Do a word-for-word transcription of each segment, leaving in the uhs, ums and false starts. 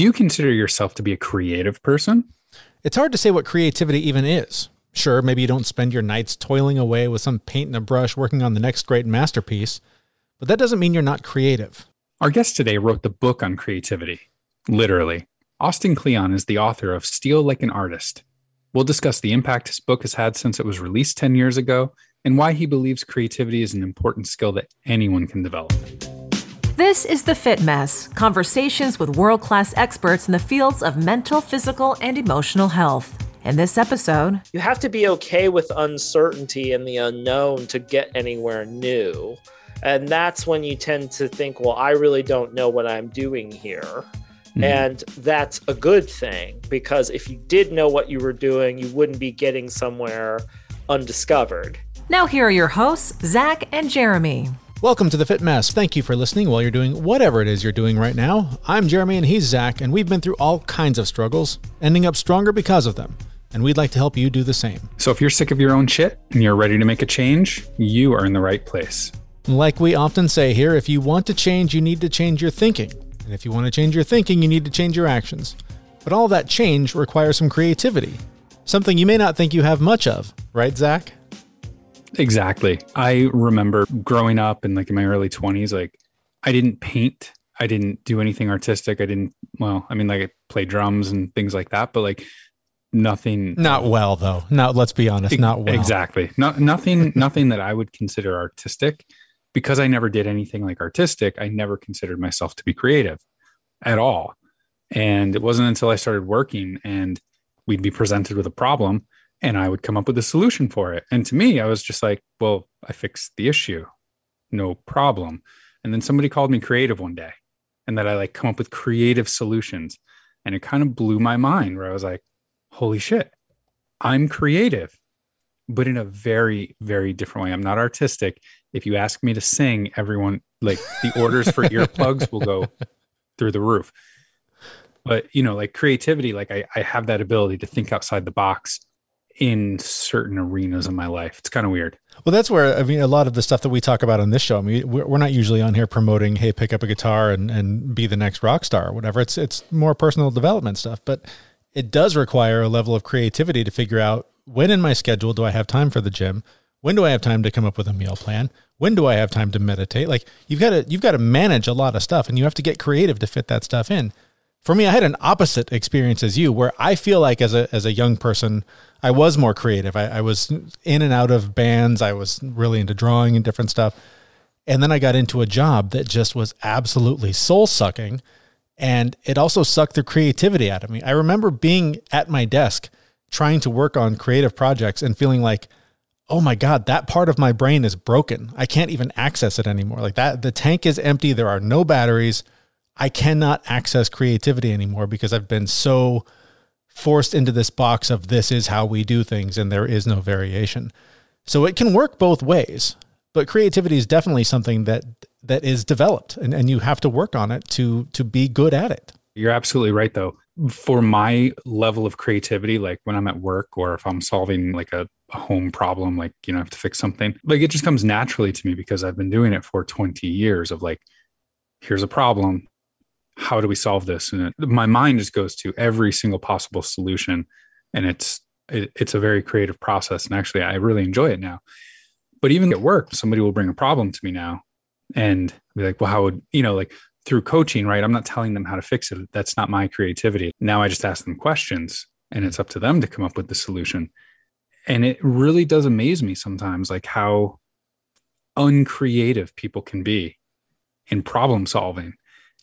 Do you consider yourself to be a creative person? It's hard to say what creativity even is. Sure, maybe you don't spend your nights toiling away with some paint and a brush working on the next great masterpiece, but that doesn't mean you're not creative. Our guest today wrote the book on creativity, literally. Austin Kleon is the author of Steal Like an Artist. We'll discuss the impact his book has had since it was released ten years ago and why he believes creativity is an important skill that anyone can develop. This is The Fit Mess, conversations with world-class experts in the fields of mental, physical, and emotional health. In this episode, you have to be okay with uncertainty and the unknown to get anywhere new. And that's when you tend to think, well, I really don't know what I'm doing here. Mm-hmm. And that's a good thing, because if you did know what you were doing, you wouldn't be getting somewhere undiscovered. Now here are your hosts, Zach and Jeremy. Welcome to The Fit Mess. Thank you for listening while you're doing whatever it is you're doing right now. I'm Jeremy and he's Zach, and we've been through all kinds of struggles, ending up stronger because of them. And we'd like to help you do the same. So if you're sick of your own shit and you're ready to make a change, you are in the right place. Like we often say here, if you want to change, you need to change your thinking. And if you want to change your thinking, you need to change your actions. But all that change requires some creativity, something you may not think you have much of, right, Zach? Exactly. I remember growing up in like in my early twenties, like I didn't paint. I didn't do anything artistic. I didn't, well, I mean, like I played drums and things like that, but like nothing. Not well, though. Not, let's be honest, not well. Exactly. Not, nothing, nothing that I would consider artistic. Because I never did anything like artistic, I never considered myself to be creative at all. And it wasn't until I started working and we'd be presented with a problem and I would come up with a solution for it. And to me, I was just like, well, I fixed the issue. No problem. And then somebody called me creative one day and that I like come up with creative solutions. And it kind of blew my mind where I was like, holy shit, I'm creative, but in a very, very different way. I'm not artistic. If you ask me to sing, everyone, like the orders for earplugs will go through the roof. But, you know, like creativity, like I, I have that ability to think outside the box in certain arenas of my life. It's kind of weird. Well, that's where, I mean, a lot of the stuff that we talk about on this show, I mean, we're not usually on here promoting, hey, pick up a guitar and, and be the next rock star or whatever. It's, it's more personal development stuff, but it does require a level of creativity to figure out, when in my schedule do I have time for the gym? When do I have time to come up with a meal plan? When do I have time to meditate? Like you've got to, you've got to manage a lot of stuff and you have to get creative to fit that stuff in. For me, I had an opposite experience as you, where I feel like as a, as a young person, I was more creative. I, I was in and out of bands. I was really into drawing and different stuff. And then I got into a job that just was absolutely soul sucking. And it also sucked the creativity out of me. I remember being at my desk trying to work on creative projects and feeling like, oh my God, that part of my brain is broken. I can't even access it anymore. Like that, the tank is empty. There are no batteries. I cannot access creativity anymore because I've been so forced into this box of this is how we do things and there is no variation. So it can work both ways, but creativity is definitely something that that is developed and, and you have to work on it to to be good at it. You're absolutely right though. For my level of creativity, like when I'm at work or if I'm solving like a, a home problem, like, you know, I have to fix something, like it just comes naturally to me because I've been doing it for twenty years of like, here's a problem. How do we solve this? And it, my mind just goes to every single possible solution. And it's, it, it's a very creative process. And actually I really enjoy it now, but even at work, somebody will bring a problem to me now and I'll be like, well, how would, you know, like, through coaching, right? I'm not telling them how to fix it. That's not my creativity. Now I just ask them questions and it's up to them to come up with the solution. And it really does amaze me sometimes, like how uncreative people can be in problem solving.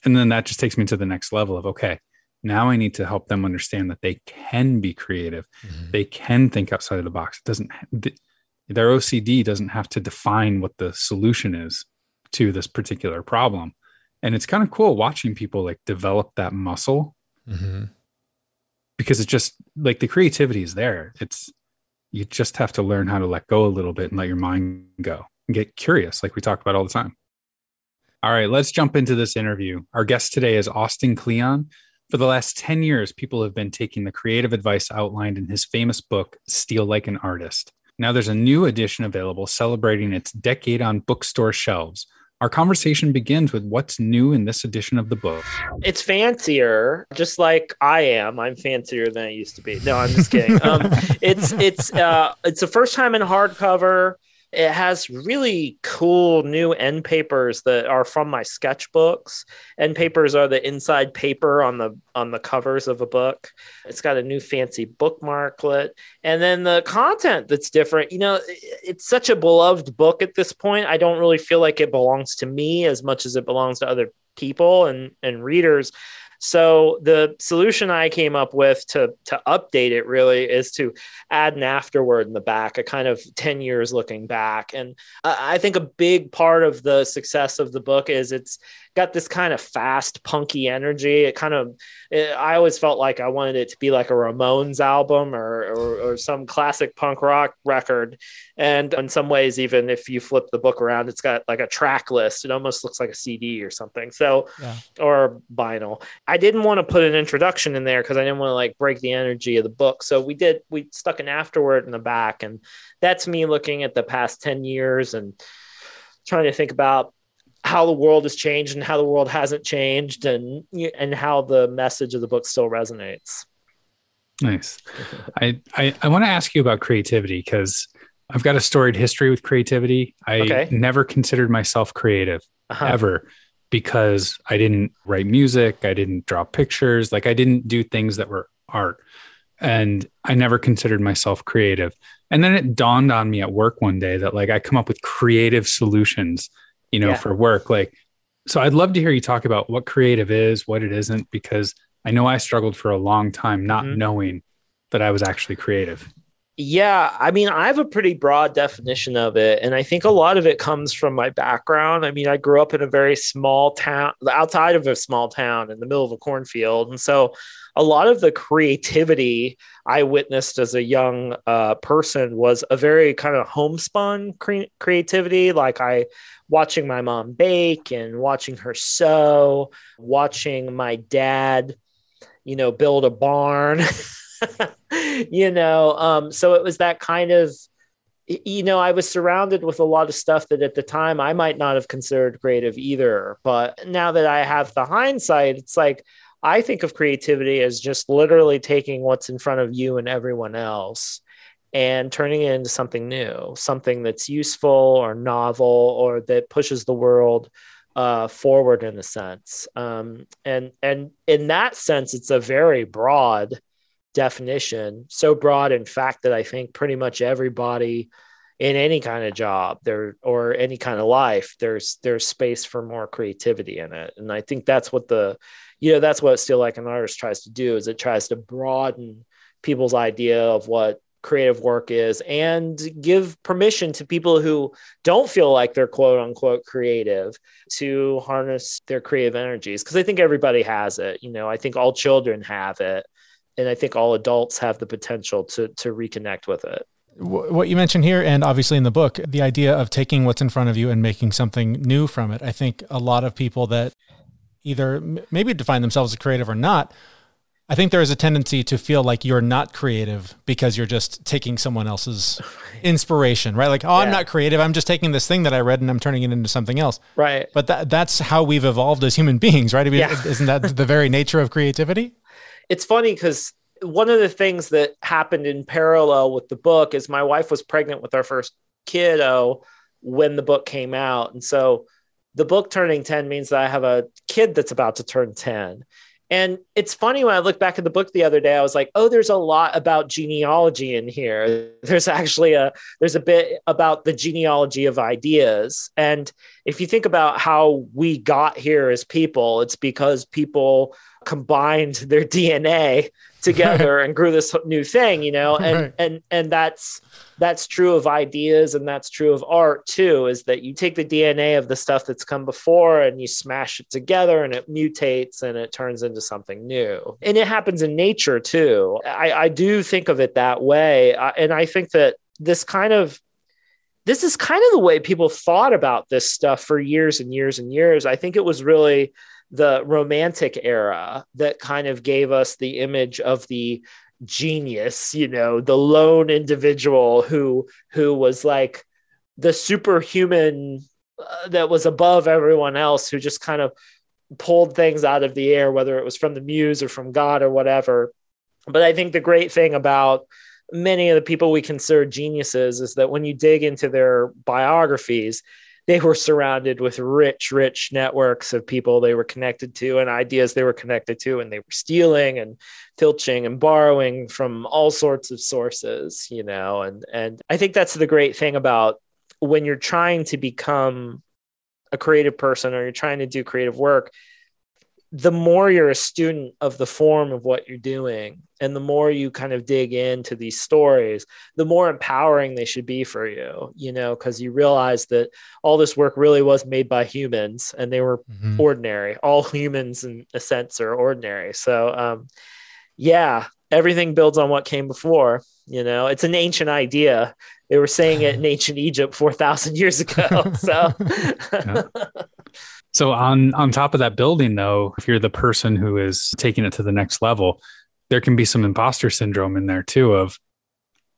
And then that just takes me to the next level of, okay, now I need to help them understand that they can be creative. Mm-hmm. They can think outside of the box. It doesn't, their O C D doesn't have to define what the solution is to this particular problem. And it's kind of cool watching people like develop that muscle mm-hmm. because it's just like the creativity is there. It's, you just have to learn how to let go a little bit and let your mind go and get curious. Like we talk about all the time. All right, let's jump into this interview. Our guest today is Austin Kleon. For the last ten years, people have been taking the creative advice outlined in his famous book, Steal Like an Artist. Now there's a new edition available celebrating its decade on bookstore shelves. Our conversation begins with what's new in this edition of the book. It's fancier, just like I am. I'm fancier than I used to be. No, I'm just kidding. um, it's it's uh, it's the first time in hardcover. It has really cool new end papers that are from my sketchbooks. End papers are the inside paper on the on the covers of a book. It's got a new fancy bookmarklet. And then the content that's different. You know, it's such a beloved book at this point. I don't really feel like it belongs to me as much as it belongs to other people and, and readers. So the solution I came up with to to update it really is to add an afterword in the back, a kind of ten years looking back. And I think a big part of the success of the book is it's got this kind of fast, punky energy. It kind of, it, I always felt like I wanted it to be like a Ramones album or, or, or some classic punk rock record. And in some ways, even if you flip the book around, it's got like a track list. It almost looks like a C D or something. So, yeah. Or vinyl. I didn't want to put an introduction in there because I didn't want to like break the energy of the book. So we did, we stuck an afterword in the back, and that's me looking at the past ten years and trying to think about how the world has changed and how the world hasn't changed, and, and how the message of the book still resonates. Nice. I, I, I want to ask you about creativity because I've got a storied history with creativity. I okay. never considered myself creative uh-huh. ever. Because I didn't write music, I didn't draw pictures, like I didn't do things that were art. And I never considered myself creative. And then it dawned on me at work one day that like I come up with creative solutions, you know, yeah. for work. Like, so I'd love to hear you talk about what creative is, what it isn't, because I know I struggled for a long time not mm-hmm. knowing that I was actually creative. Yeah, I mean, I have a pretty broad definition of it. And I think a lot of it comes from my background. I mean, I grew up in a very small town, outside of a small town in the middle of a cornfield. And so a lot of the creativity I witnessed as a young uh, person was a very kind of homespun cre- creativity. Like I watching my mom bake and watching her sew, watching my dad, you know, build a barn. you know, um, so it was that kind of, you know, I was surrounded with a lot of stuff that at the time I might not have considered creative either. But now that I have the hindsight, it's like, I think of creativity as just literally taking what's in front of you and everyone else and turning it into something new, something that's useful or novel or that pushes the world uh, forward in a sense. Um, and, and in that sense, it's a very broad definition, so broad in fact that I think pretty much everybody in any kind of job there or any kind of life, there's there's space for more creativity in it. And I think that's what the, you know, that's what Steal Like an Artist tries to do, is it tries to broaden people's idea of what creative work is and give permission to people who don't feel like they're quote unquote creative to harness their creative energies, because I think everybody has it. You know, I think all children have it. And I think all adults have the potential to to reconnect with it. What you mentioned here, and obviously in the book, the idea of taking what's in front of you and making something new from it. I think a lot of people that either maybe define themselves as creative or not, I think there is a tendency to feel like you're not creative because you're just taking someone else's inspiration, right? Like, oh, yeah. I'm not creative. I'm just taking this thing that I read and I'm turning it into something else. Right. But that that's how we've evolved as human beings, right? I mean, yeah. Isn't that the very nature of creativity? It's funny because one of the things that happened in parallel with the book is my wife was pregnant with our first kiddo when the book came out. And so the book turning ten means that I have a kid that's about to turn ten. And it's funny, when I look back at the book the other day, I was like, oh, there's a lot about genealogy in here. There's actually a, there's a bit about the genealogy of ideas. And if you think about how we got here as people, it's because people combined their D N A together and grew this new thing, you know, and, right. and, and that's, that's true of ideas. And that's true of art too, is that you take the D N A of the stuff that's come before and you smash it together and it mutates and it turns into something new. And it happens in nature too. I, I do think of it that way. I, and I think that this kind of, this is kind of the way people thought about this stuff for years and years and years. I think it was really the Romantic era that kind of gave us the image of the genius, you know, the lone individual who who was like the superhuman uh, that was above everyone else, who just kind of pulled things out of the air, whether it was from the muse or from God or whatever. But I think the great thing about many of the people we consider geniuses is that when you dig into their biographies, they were surrounded with rich, rich networks of people they were connected to and ideas they were connected to. And they were stealing and filching and borrowing from all sorts of sources, you know, and, and I think that's the great thing about when you're trying to become a creative person or you're trying to do creative work, the more you're a student of the form of what you're doing and the more you kind of dig into these stories, the more empowering they should be for you, you know, because you realize that all this work really was made by humans and they were mm-hmm. ordinary. All humans in a sense are ordinary. So um, yeah, everything builds on what came before, you know, it's an ancient idea. They were saying it in ancient Egypt four thousand years ago. So yeah. So on, on top of that building, though, if you're the person who is taking it to the next level, there can be some imposter syndrome in there too of,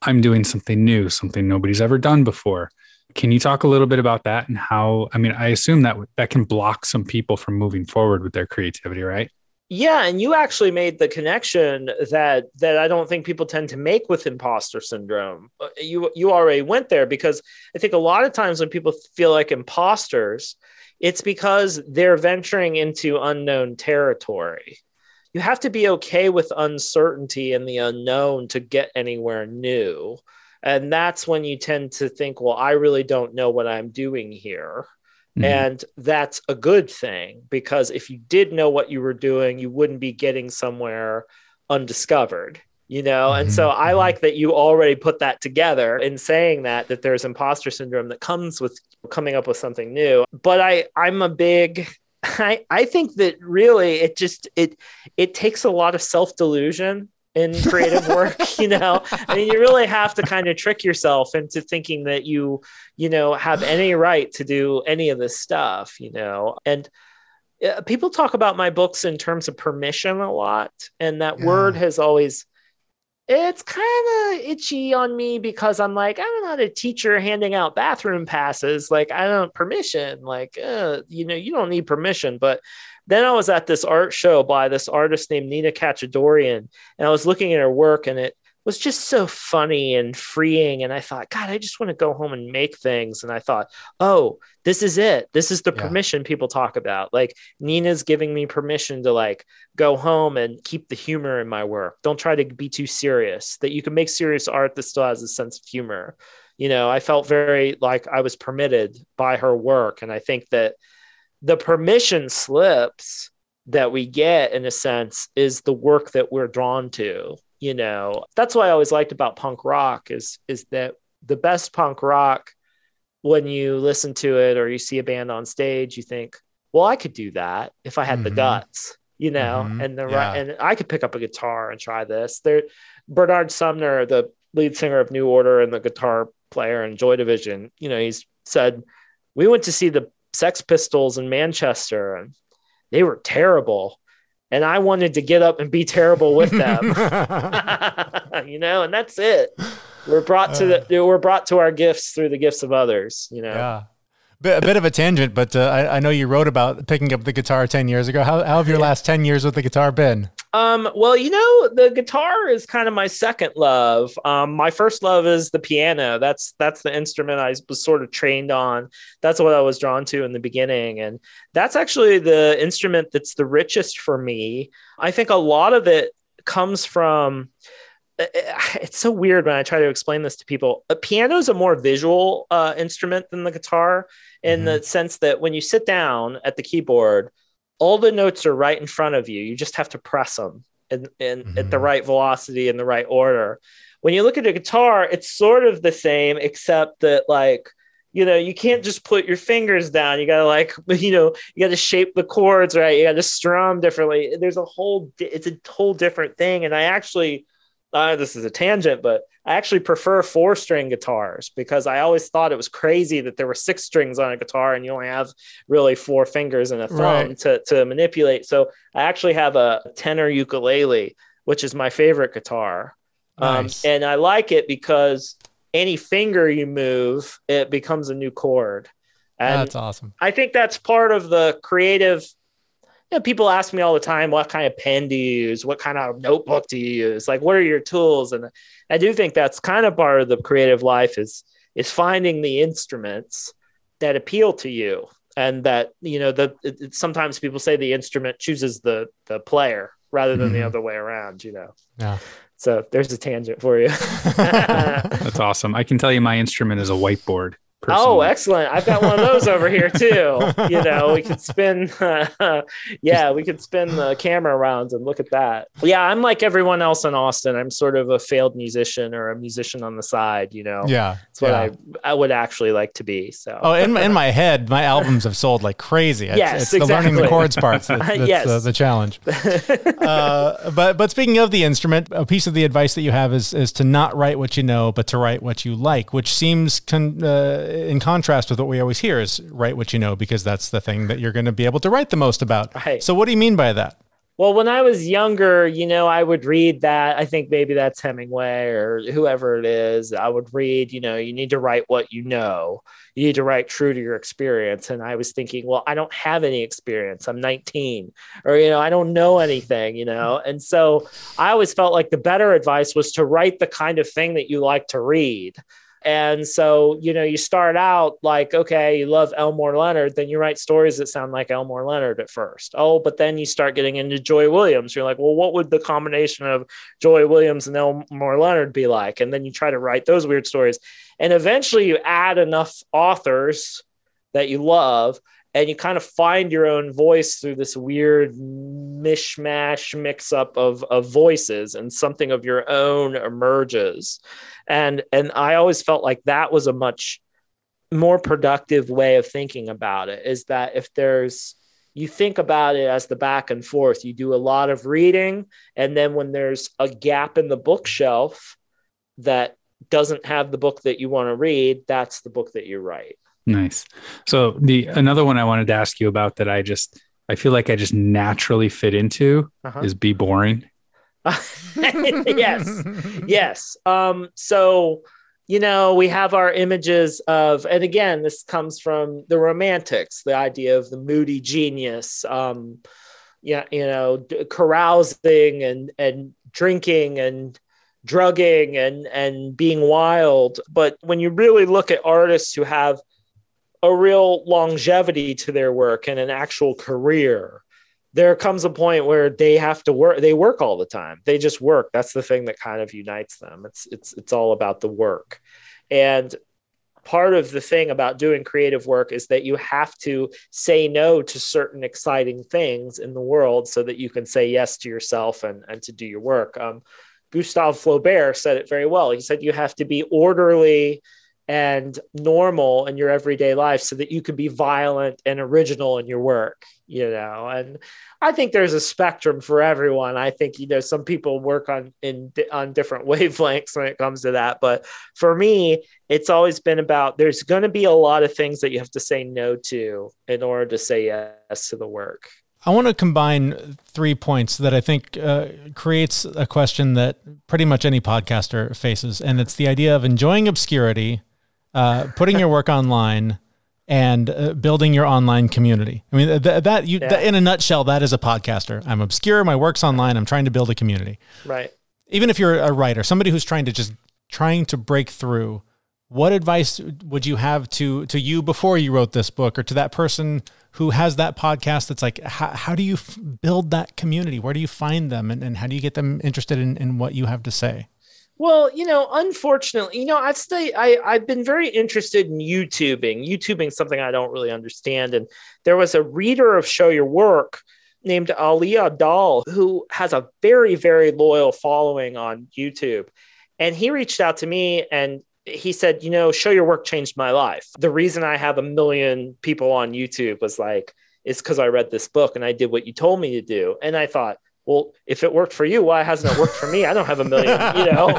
I'm doing something new, something nobody's ever done before. Can you talk a little bit about that and how, I mean, I assume that that can block some people from moving forward with their creativity, right? Yeah. And you actually made the connection that, that I don't think people tend to make with imposter syndrome. You, you already went there, because I think a lot of times when people feel like imposters, it's because they're venturing into unknown territory. You have to be okay with uncertainty and the unknown to get anywhere new. And that's when you tend to think, well, I really don't know what I'm doing here. Mm-hmm. And that's a good thing, because if you did know what you were doing, you wouldn't be getting somewhere undiscovered, you know? Mm-hmm. And so I like that you already put that together in saying that, that there's imposter syndrome that comes with coming up with something new. But I, I'm a big, I, I think that really it just, it, it takes a lot of self-delusion in creative work, you know, I mean, you really have to kind of trick yourself into thinking that you, you know, have any right to do any of this stuff, you know, and uh, people talk about my books in terms of permission a lot. And that yeah. word has always, it's kind of itchy on me, because I'm like, I'm not a teacher handing out bathroom passes. Like, I don't permission, like, uh, you know, you don't need permission. But then I was at this art show by this artist named Nina Cachadorian, and I was looking at her work, and it was just so funny and freeing. And I thought, God, I just want to go home and make things. And I thought, oh, this is it. This is the yeah. permission people talk about. Like, Nina's giving me permission to like go home and keep the humor in my work. Don't try to be too serious, that you can make serious art that still has a sense of humor. You know, I felt very like I was permitted by her work. And I think that the permission slips that we get, in a sense, is the work that we're drawn to. You know, that's what I always liked about punk rock is, is that the best punk rock, when you listen to it or you see a band on stage, you think, well, I could do that if I had mm-hmm. the guts, you know, mm-hmm. and the yeah. and I could pick up a guitar and try this. There, Bernard Sumner, the lead singer of New Order and the guitar player in Joy Division, you know, he's said, we went to see the Sex Pistols in Manchester and they were terrible. And I wanted to get up and be terrible with them, you know, and that's it. We're brought to the, we're brought to our gifts through the gifts of others, you know? Yeah. A bit of a tangent, but uh, I, I know you wrote about picking up the guitar ten years ago. How, how have your yeah. last ten years with the guitar been? Um, well, you know, the guitar is kind of my second love. Um, my first love is the piano. That's, that's the instrument I was sort of trained on. That's what I was drawn to in the beginning. And that's actually the instrument that's the richest for me. I think a lot of it comes from... It's so weird when I try to explain this to people. A piano is a more visual uh, instrument than the guitar in mm-hmm. the sense that when you sit down at the keyboard, all the notes are right in front of you. You just have to press them and mm-hmm. at the right velocity and the right order. When you look at a guitar, it's sort of the same, except that, like, you know, you can't just put your fingers down. You got to, like, you know, you got to shape the chords, right? You got to strum differently. There's a whole, it's a whole different thing. And I actually... Uh, this is a tangent, but I actually prefer four string guitars, because I always thought it was crazy that there were six strings on a guitar and you only have really four fingers and a thumb right. to, to manipulate. So I actually have a tenor ukulele, which is my favorite guitar. Nice. Um, and I like it because any finger you move, it becomes a new chord. And that's awesome. I think that's part of the creative. You know, people ask me all the time, what kind of pen do you use? What kind of notebook do you use? Like, what are your tools? And I do think that's kind of part of the creative life is, is finding the instruments that appeal to you. And that, you know, the, it, it, sometimes people say the instrument chooses the the player rather than mm-hmm. the other way around, you know? Yeah. So there's a tangent for you. That's awesome. I can tell you my instrument is a whiteboard. Personally. Oh, excellent. I've got one of those over here too. You know, we could spin, uh, yeah, we could spin the camera around and look at that. Yeah. I'm like everyone else in Austin. I'm sort of a failed musician or a musician on the side, you know? Yeah. It's what yeah. I, I would actually like to be. So, oh, in, in my head, my albums have sold like crazy. It's, yes, it's exactly. the learning the chords parts. That's, that's yes. uh, the challenge. uh, but, but speaking of the instrument, a piece of the advice that you have is, is to not write what you know, but to write what you like, which seems con- uh, in contrast with what we always hear is write what you know, because that's the thing that you're going to be able to write the most about. Right. So what do you mean by that? Well, when I was younger, you know, I would read that. I think maybe that's Hemingway or whoever it is. I would read, you know, you need to write what you know. You need to write true to your experience. And I was thinking, well, I don't have any experience. I'm nineteen or, you know, I don't know anything, you know? And so I always felt like the better advice was to write the kind of thing that you like to read. And so, you know, you start out like, okay, you love Elmore Leonard, then you write stories that sound like Elmore Leonard at first. Oh, but then you start getting into Joy Williams. You're like, well, what would the combination of Joy Williams and Elmore Leonard be like? And then you try to write those weird stories. And eventually you add enough authors that you love, and you kind of find your own voice through this weird mishmash mix up of, of voices, and something of your own emerges. And, and I always felt like that was a much more productive way of thinking about it, is that if there's, you think about it as the back and forth, you do a lot of reading. And then when there's a gap in the bookshelf that doesn't have the book that you want to read, that's the book that you write. Nice. So the another one I wanted to ask you about that I just I feel like I just naturally fit into uh-huh. is be boring. yes. Yes. Um, so, you know, we have our images of, and again, this comes from the Romantics, the idea of the moody genius, um, yeah, you know, carousing and and drinking and drugging and and being wild. But when you really look at artists who have a real longevity to their work and an actual career, there comes a point where they have to work. They work all the time. They just work. That's the thing that kind of unites them. It's, it's, it's all about the work. And part of the thing about doing creative work is that you have to say no to certain exciting things in the world so that you can say yes to yourself and, and to do your work. Um, Gustave Flaubert said it very well. He said, you have to be orderly and normal in your everyday life so that you can be violent and original in your work, you know? And I think there's a spectrum for everyone. I think, you know, some people work on, in on different wavelengths when it comes to that. But for me, it's always been about, there's going to be a lot of things that you have to say no to in order to say yes to the work. I want to combine three points that I think uh, creates a question that pretty much any podcaster faces. And it's the idea of enjoying obscurity, Uh, putting your work online, and uh, building your online community. I mean, th- that you yeah. th- in a nutshell, that is a podcaster. I'm obscure. My work's online. I'm trying to build a community. Right. Even if you're a writer, somebody who's trying to just trying to break through, what advice would you have to to you before you wrote this book, or to that person who has that podcast? That's like, how, how do you f- build that community? Where do you find them, and, and how do you get them interested in, in what you have to say? Well, you know, unfortunately, you know, I'd say I, I've been very interested in YouTubing. YouTubing is something I don't really understand. And there was a reader of Show Your Work named Aliyah Dahl, who has a very, very loyal following on YouTube. And he reached out to me and he said, you know, Show Your Work changed my life. The reason I have a million people on YouTube was like, it's because I read this book and I did what you told me to do. And I thought, well, if it worked for you, why hasn't it worked for me? I don't have a million, you know,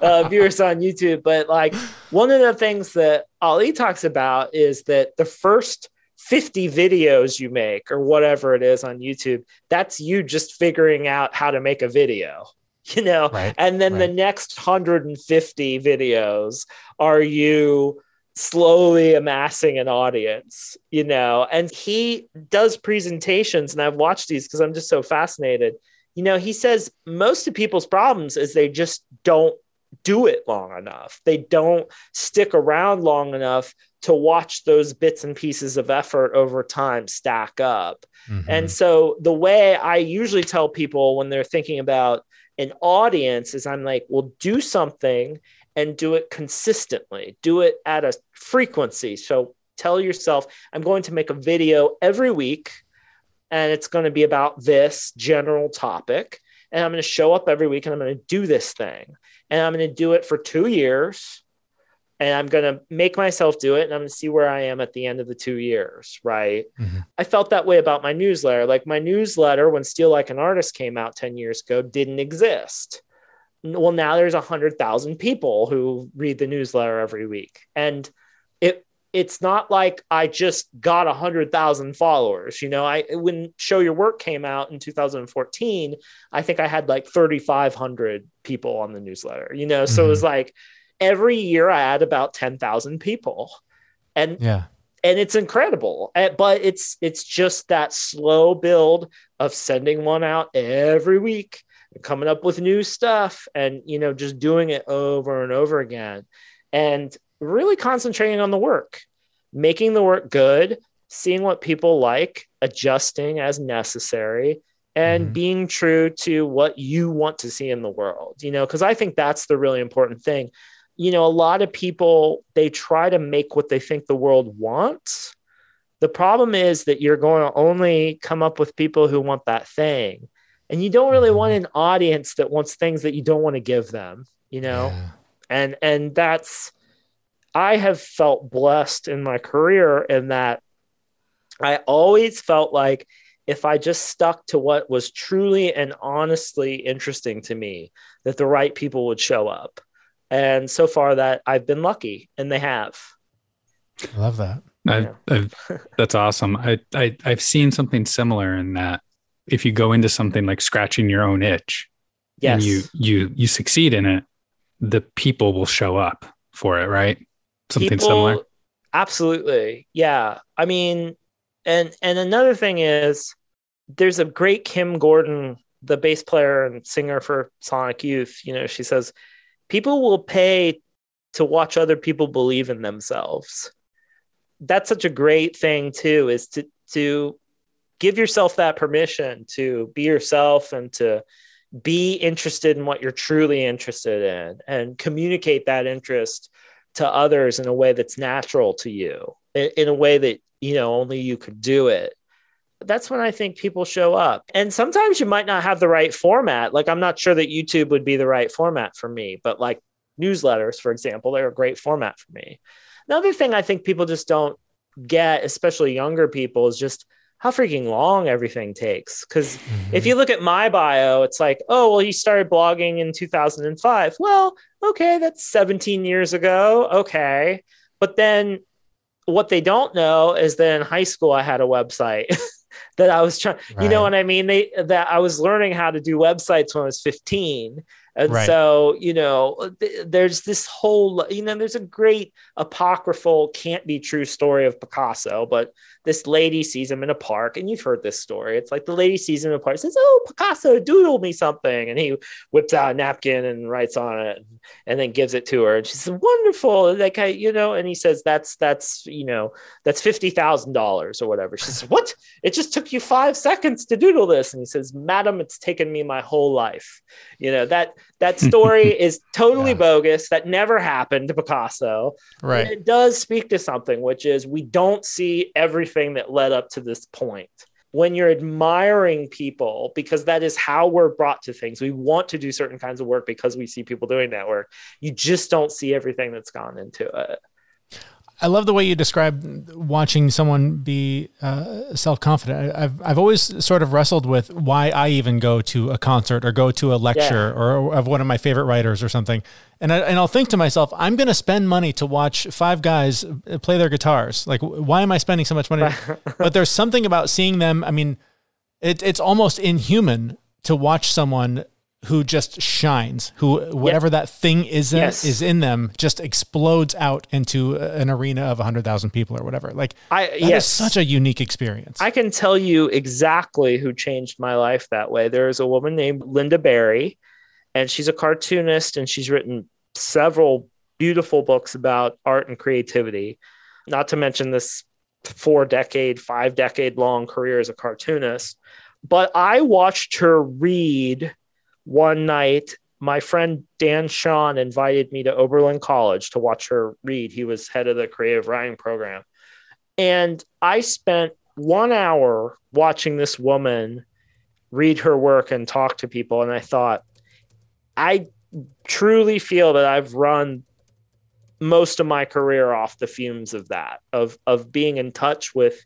uh, viewers on YouTube. But like, one of the things that Ali talks about is that the first fifty videos you make, or whatever it is on YouTube, that's you just figuring out how to make a video, you know, right, and then right. the next one hundred fifty videos are you slowly amassing an audience, you know, and he does presentations, and I've watched these because I'm just so fascinated. You know, he says most of people's problems is they just don't do it long enough. They don't stick around long enough to watch those bits and pieces of effort over time stack up. Mm-hmm. And so the way I usually tell people when they're thinking about an audience is I'm like, well, do something and do it consistently, do it at a frequency. So tell yourself, I'm going to make a video every week and it's going to be about this general topic. And I'm going to show up every week and I'm going to do this thing. And I'm going to do it for two years. And I'm going to make myself do it. And I'm going to see where I am at the end of the two years. Right. Mm-hmm. I felt that way about my newsletter. Like my newsletter, when Steal Like an Artist came out ten years ago, didn't exist. Well, now there's a hundred thousand people who read the newsletter every week. And it, it's not like I just got a hundred thousand followers. You know, I, when Show Your Work came out in two thousand fourteen, I think I had like three thousand five hundred people on the newsletter, you know? Mm-hmm. So it was like, every year I add about ten thousand people, and, yeah. and it's incredible, but it's, it's just that slow build of sending one out every week and coming up with new stuff and, you know, just doing it over and over again and really concentrating on the work, making the work good, seeing what people like, adjusting as necessary, and mm-hmm. being true to what you want to see in the world, you know, because I think that's the really important thing. You know, a lot of people, they try to make what they think the world wants. The problem is that you're going to only come up with people who want that thing. And you don't really want an audience that wants things that you don't want to give them, you know? Yeah. And, and that's, I have felt blessed in my career in that I always felt like if I just stuck to what was truly and honestly interesting to me, that the right people would show up. And so far that I've been lucky, and they have. I love that. I've, I've, that's awesome. I, I, I've seen something similar in that if you go into something like scratching your own itch, yes. and you, you, you succeed in it, the people will show up for it, right? Something people, similar. Absolutely. Yeah. I mean, and, and another thing is there's a great Kim Gordon, the bass player and singer for Sonic Youth. You know, she says, people will pay to watch other people believe in themselves. That's such a great thing too, is to, to give yourself that permission to be yourself and to be interested in what you're truly interested in and communicate that interest to others in a way that's natural to you, in, in a way that, you know, only you could do it. That's when I think people show up. And sometimes you might not have the right format. Like, I'm not sure that YouTube would be the right format for me, but like newsletters, for example, they're a great format for me. Another thing I think people just don't get, especially younger people, is just how freaking long everything takes. Because mm-hmm. if you look at my bio, it's like, oh, well, you started blogging in two thousand five. Well, okay, that's seventeen years ago. Okay. But then what they don't know is that in high school, I had a website. That I was trying, right. you know what I mean? They, that I was learning how to do websites when I was fifteen. And right. so, you know, th- there's this whole, you know, there's a great apocryphal, can't be true story of Picasso, but this lady sees him in a park, and you've heard this story. It's like the lady sees him in a park, says, oh, Picasso, doodle me something. And he whips out a napkin and writes on it and, and then gives it to her. And she says, wonderful. Like, I, you know, and he says, that's, that's, you know, that's fifty thousand dollars or whatever. She says, what? It just took you five seconds to doodle this. And he says, madam, it's taken me my whole life. You know, that, that story is totally yeah. bogus. That never happened to Picasso. Right. And it does speak to something, which is we don't see everything that led up to this point. When you're admiring people, because that is how we're brought to things. We want to do certain kinds of work because we see people doing that work. You just don't see everything that's gone into it. I love the way you describe watching someone be uh, self-confident. I, I've I've always sort of wrestled with why I even go to a concert or go to a lecture yeah. or of one of my favorite writers or something. And, I, and I'll think to myself, I'm going to spend money to watch five guys play their guitars. Like, why am I spending so much money? But there's something about seeing them. I mean, it, it's almost inhuman to watch someone who just shines, who whatever yep. that thing is in, yes. is in them just explodes out into an arena of one hundred thousand people or whatever. Like, I, that yes. is such a unique experience. I can tell you exactly who changed my life that way. There is a woman named Linda Barry, and she's a cartoonist, and she's written several beautiful books about art and creativity, not to mention this four decade, five decade long career as a cartoonist. But I watched her read one night. My friend Dan Sean invited me to Oberlin College to watch her read. He was head of the creative writing program. And I spent one hour watching this woman read her work and talk to people. And I thought, I truly feel that I've run most of my career off the fumes of that, of, of being in touch with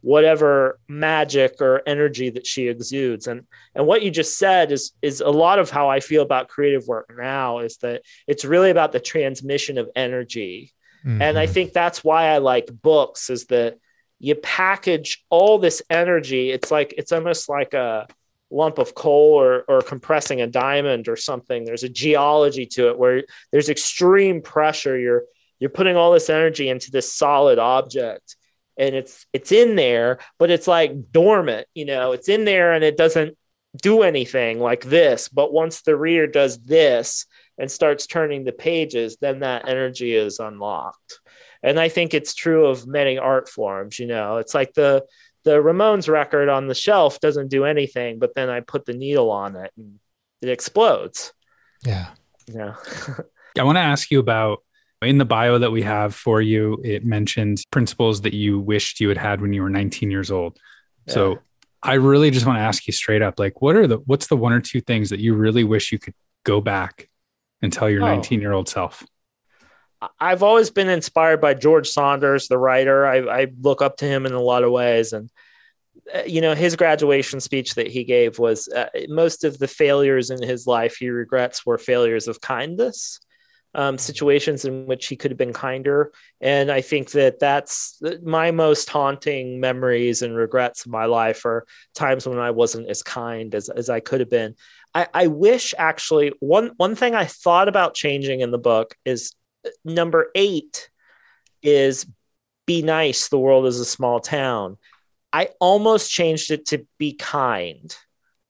whatever magic or energy that she exudes. And, and what you just said is, is a lot of how I feel about creative work now, is that it's really about the transmission of energy. Mm-hmm. And I think that's why I like books, is that you package all this energy. It's like, it's almost like a lump of coal or, or compressing a diamond or something. There's a geology to it where there's extreme pressure. You're, you're putting all this energy into this solid object. And it's it's in there, but it's like dormant, you know, it's in there and it doesn't do anything like this. But once the reader does this and starts turning the pages, then that energy is unlocked. And I think it's true of many art forms, you know. It's like the the Ramones record on the shelf doesn't do anything, but then I put the needle on it and it explodes. Yeah. Yeah. I want to ask you about, in the bio that we have for you, it mentions principles that you wished you had had when you were nineteen years old. Yeah. So I really just want to ask you straight up, like, what are the, what's the one or two things that you really wish you could go back and tell your nineteen oh. year old self? I've always been inspired by George Saunders, the writer. I, I look up to him in a lot of ways. And, uh, you know, his graduation speech that he gave was uh, most of the failures in his life he regrets were failures of kindness. Um, situations in which he could have been kinder. And I think that that's my most haunting memories and regrets of my life are times when I wasn't as kind as, as I could have been. I, I wish actually one, one thing I thought about changing in the book is number eight is be nice. The world is a small town. I almost changed it to be kind.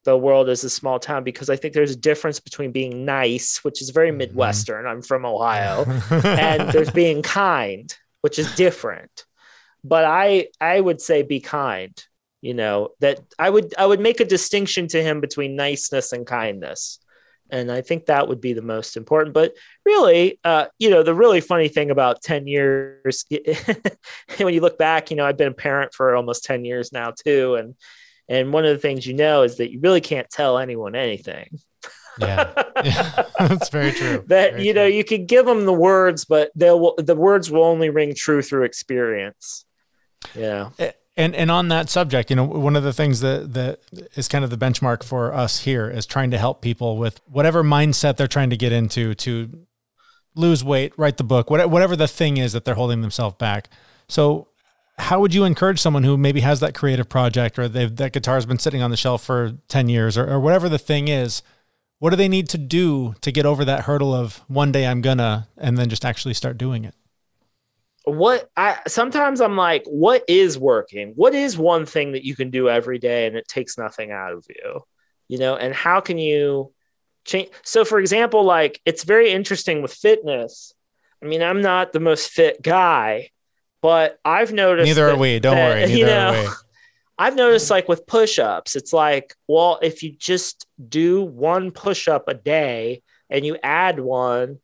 The world is a small town, because I think there's a difference between being nice, which is very Midwestern. I'm from Ohio. And there's being kind, which is different. But I, I would say be kind, you know, that I would, I would make a distinction to him between niceness and kindness. And I think that would be the most important. But really, uh, you know, the really funny thing about ten years, when you look back, you know, I've been a parent for almost ten years now too. And, And one of the things you know is that you really can't tell anyone anything. Yeah, yeah. That's very true. That, very you know, true. You could give them the words, but they'll the words will only ring true through experience. Yeah. And and on that subject, you know, one of the things that, that is kind of the benchmark for us here is trying to help people with whatever mindset they're trying to get into to lose weight, write the book, whatever the thing is that they're holding themselves back. So how would you encourage someone who maybe has that creative project, or they've, that guitar has been sitting on the shelf for ten years or, or whatever the thing is? What do they need to do to get over that hurdle of one day I'm gonna, and then just actually start doing it? What I sometimes I'm like, what is working? What is one thing that you can do every day and it takes nothing out of you, you know, and how can you change? So for example, like it's very interesting with fitness. I mean, I'm not the most fit guy, but I've noticed neither that, are we. Don't that, worry. Neither you know, are we. I've noticed like with push-ups, it's like, well, if you just do one push-up a day and you add one,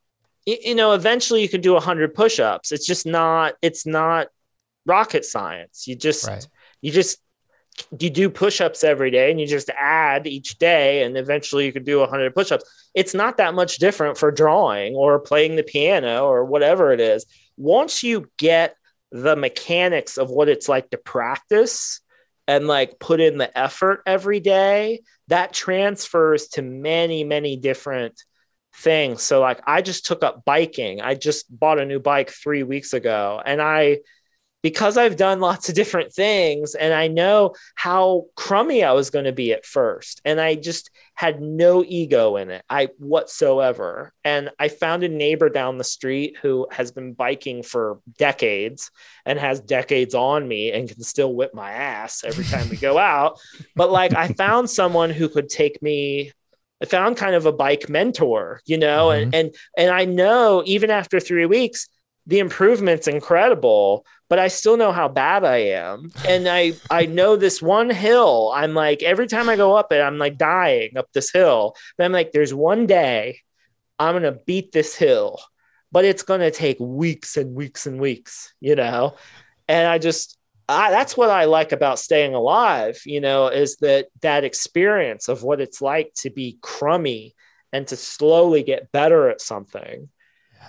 you, you know, eventually you can do a hundred push-ups. It's just not, it's not rocket science. You just, right. you just, you do push-ups every day and you just add each day and eventually you can do a hundred push-ups. It's not that much different for drawing or playing the piano or whatever it is. Once you get the mechanics of what it's like to practice and like put in the effort every day, that transfers to many, many different things. So like I just took up biking. I just bought a new bike three weeks ago and I because I've done lots of different things and I know how crummy I was going to be at first. And I just had no ego in it, I whatsoever. And I found a neighbor down the street who has been biking for decades and has decades on me and can still whip my ass every time we go out. But like, I found someone who could take me, I found kind of a bike mentor, you know, mm-hmm. and, and, and I know even after three weeks, the improvement's incredible, but I still know how bad I am. And I, I know this one hill, I'm like, every time I go up it, I'm like dying up this hill. But I'm like, there's one day I'm going to beat this hill, but it's going to take weeks and weeks and weeks, you know? And I just, I, that's what I like about staying alive, you know, is that that experience of what it's like to be crummy and to slowly get better at something.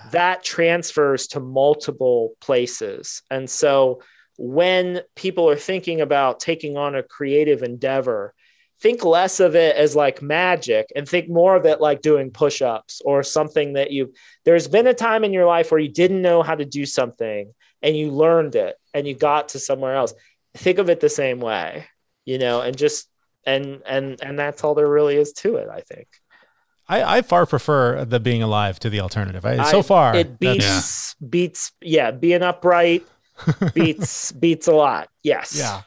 Yeah. That transfers to multiple places. And so when people are thinking about taking on a creative endeavor, think less of it as like magic and think more of it like doing push-ups or something that you, there's been a time in your life where you didn't know how to do something and you learned it and you got to somewhere else. Think of it the same way, you know, and just, and, and, and that's all there really is to it. I think I, I far prefer the being alive to the alternative. I, I so far it beats, yeah. beats. Yeah. Being upright beats, beats a lot. Yes. Yeah.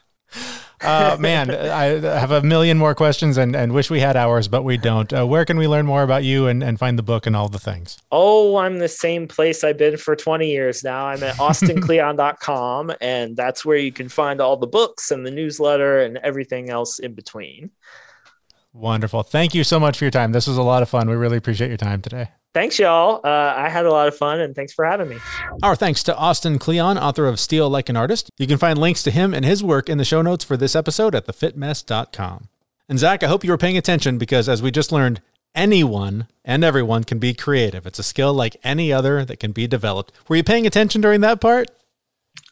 Uh, man, I have a million more questions and, and wish we had hours, but we don't. Uh, where can we learn more about you and, and find the book and all the things? Oh, I'm the same place I've been for twenty years now. I'm at austin kleon dot com, and that's where you can find all the books and the newsletter and everything else in between. Wonderful. Thank you so much for your time. This was a lot of fun. We really appreciate your time today. Thanks, y'all. Uh, I had a lot of fun, and thanks for having me. Our thanks to Austin Kleon, author of Steal Like an Artist. You can find links to him and his work in the show notes for this episode at the fit mess dot com. And Zach, I hope you were paying attention because, as we just learned, anyone and everyone can be creative. It's a skill like any other that can be developed. Were you paying attention during that part?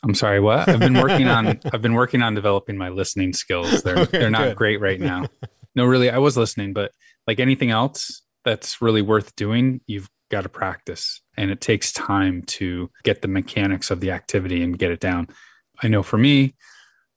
I'm sorry, what? I've been working on I've been working on developing my listening skills. They're okay, they're not good. Great right now. No, really, I was listening, but like anything else that's really worth doing, you've got to practice. And it takes time to get the mechanics of the activity and get it down. I know for me,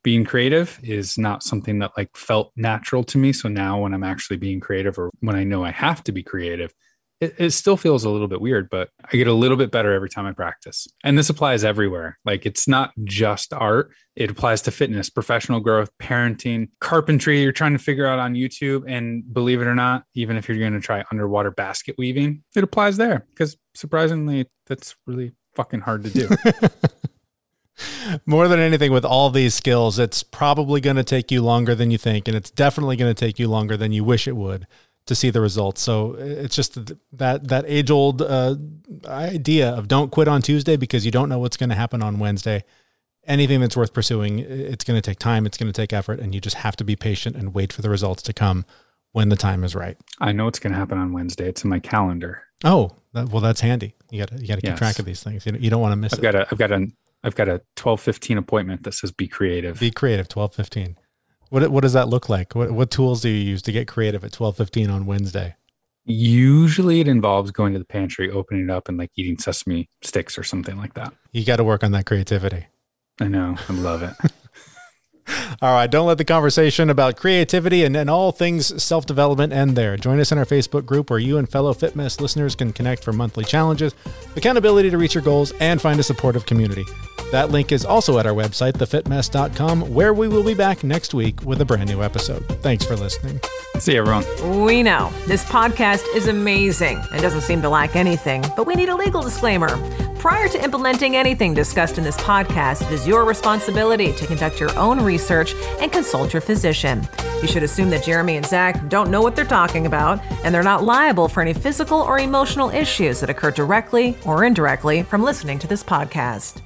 being creative is not something that like felt natural to me. So now when I'm actually being creative or when I know I have to be creative, it, it still feels a little bit weird, but I get a little bit better every time I practice. And this applies everywhere. Like it's not just art. It applies to fitness, professional growth, parenting, carpentry you're trying to figure out on YouTube. And believe it or not, even if you're going to try underwater basket weaving, it applies there because surprisingly, that's really fucking hard to do. More than anything, with all these skills, it's probably going to take you longer than you think. And it's definitely going to take you longer than you wish it would to see the results. So it's just that, that age old uh, idea of don't quit on Tuesday because you don't know what's going to happen on Wednesday. Anything that's worth pursuing, it's going to take time. It's going to take effort. And you just have to be patient and wait for the results to come when the time is right. I know it's going to happen on Wednesday. It's in my calendar. Oh, that, well, that's handy. You got to, you got to keep yes. track of these things. You don't, you don't want to miss I've it. Got a, I've got a, I've got a twelve fifteen appointment that says be creative. Be creative, twelve fifteen. What what does that look like? What what tools do you use to get creative at twelve fifteen on Wednesday? Usually it involves going to the pantry, opening it up and like eating sesame sticks or something like that. You got to work on that creativity. I know. I love it. All right. Don't let the conversation about creativity and, and all things self-development end there. Join us in our Facebook group where you and fellow Fit Mess listeners can connect for monthly challenges, accountability to reach your goals, and find a supportive community. That link is also at our website, the fit mess dot com, where we will be back next week with a brand new episode. Thanks for listening. See you, everyone. We know this podcast is amazing and doesn't seem to lack anything, but we need a legal disclaimer. Prior to implementing anything discussed in this podcast, it is your responsibility to conduct your own research and consult your physician. You should assume that Jeremy and Zach don't know what they're talking about, and they're not liable for any physical or emotional issues that occur directly or indirectly from listening to this podcast.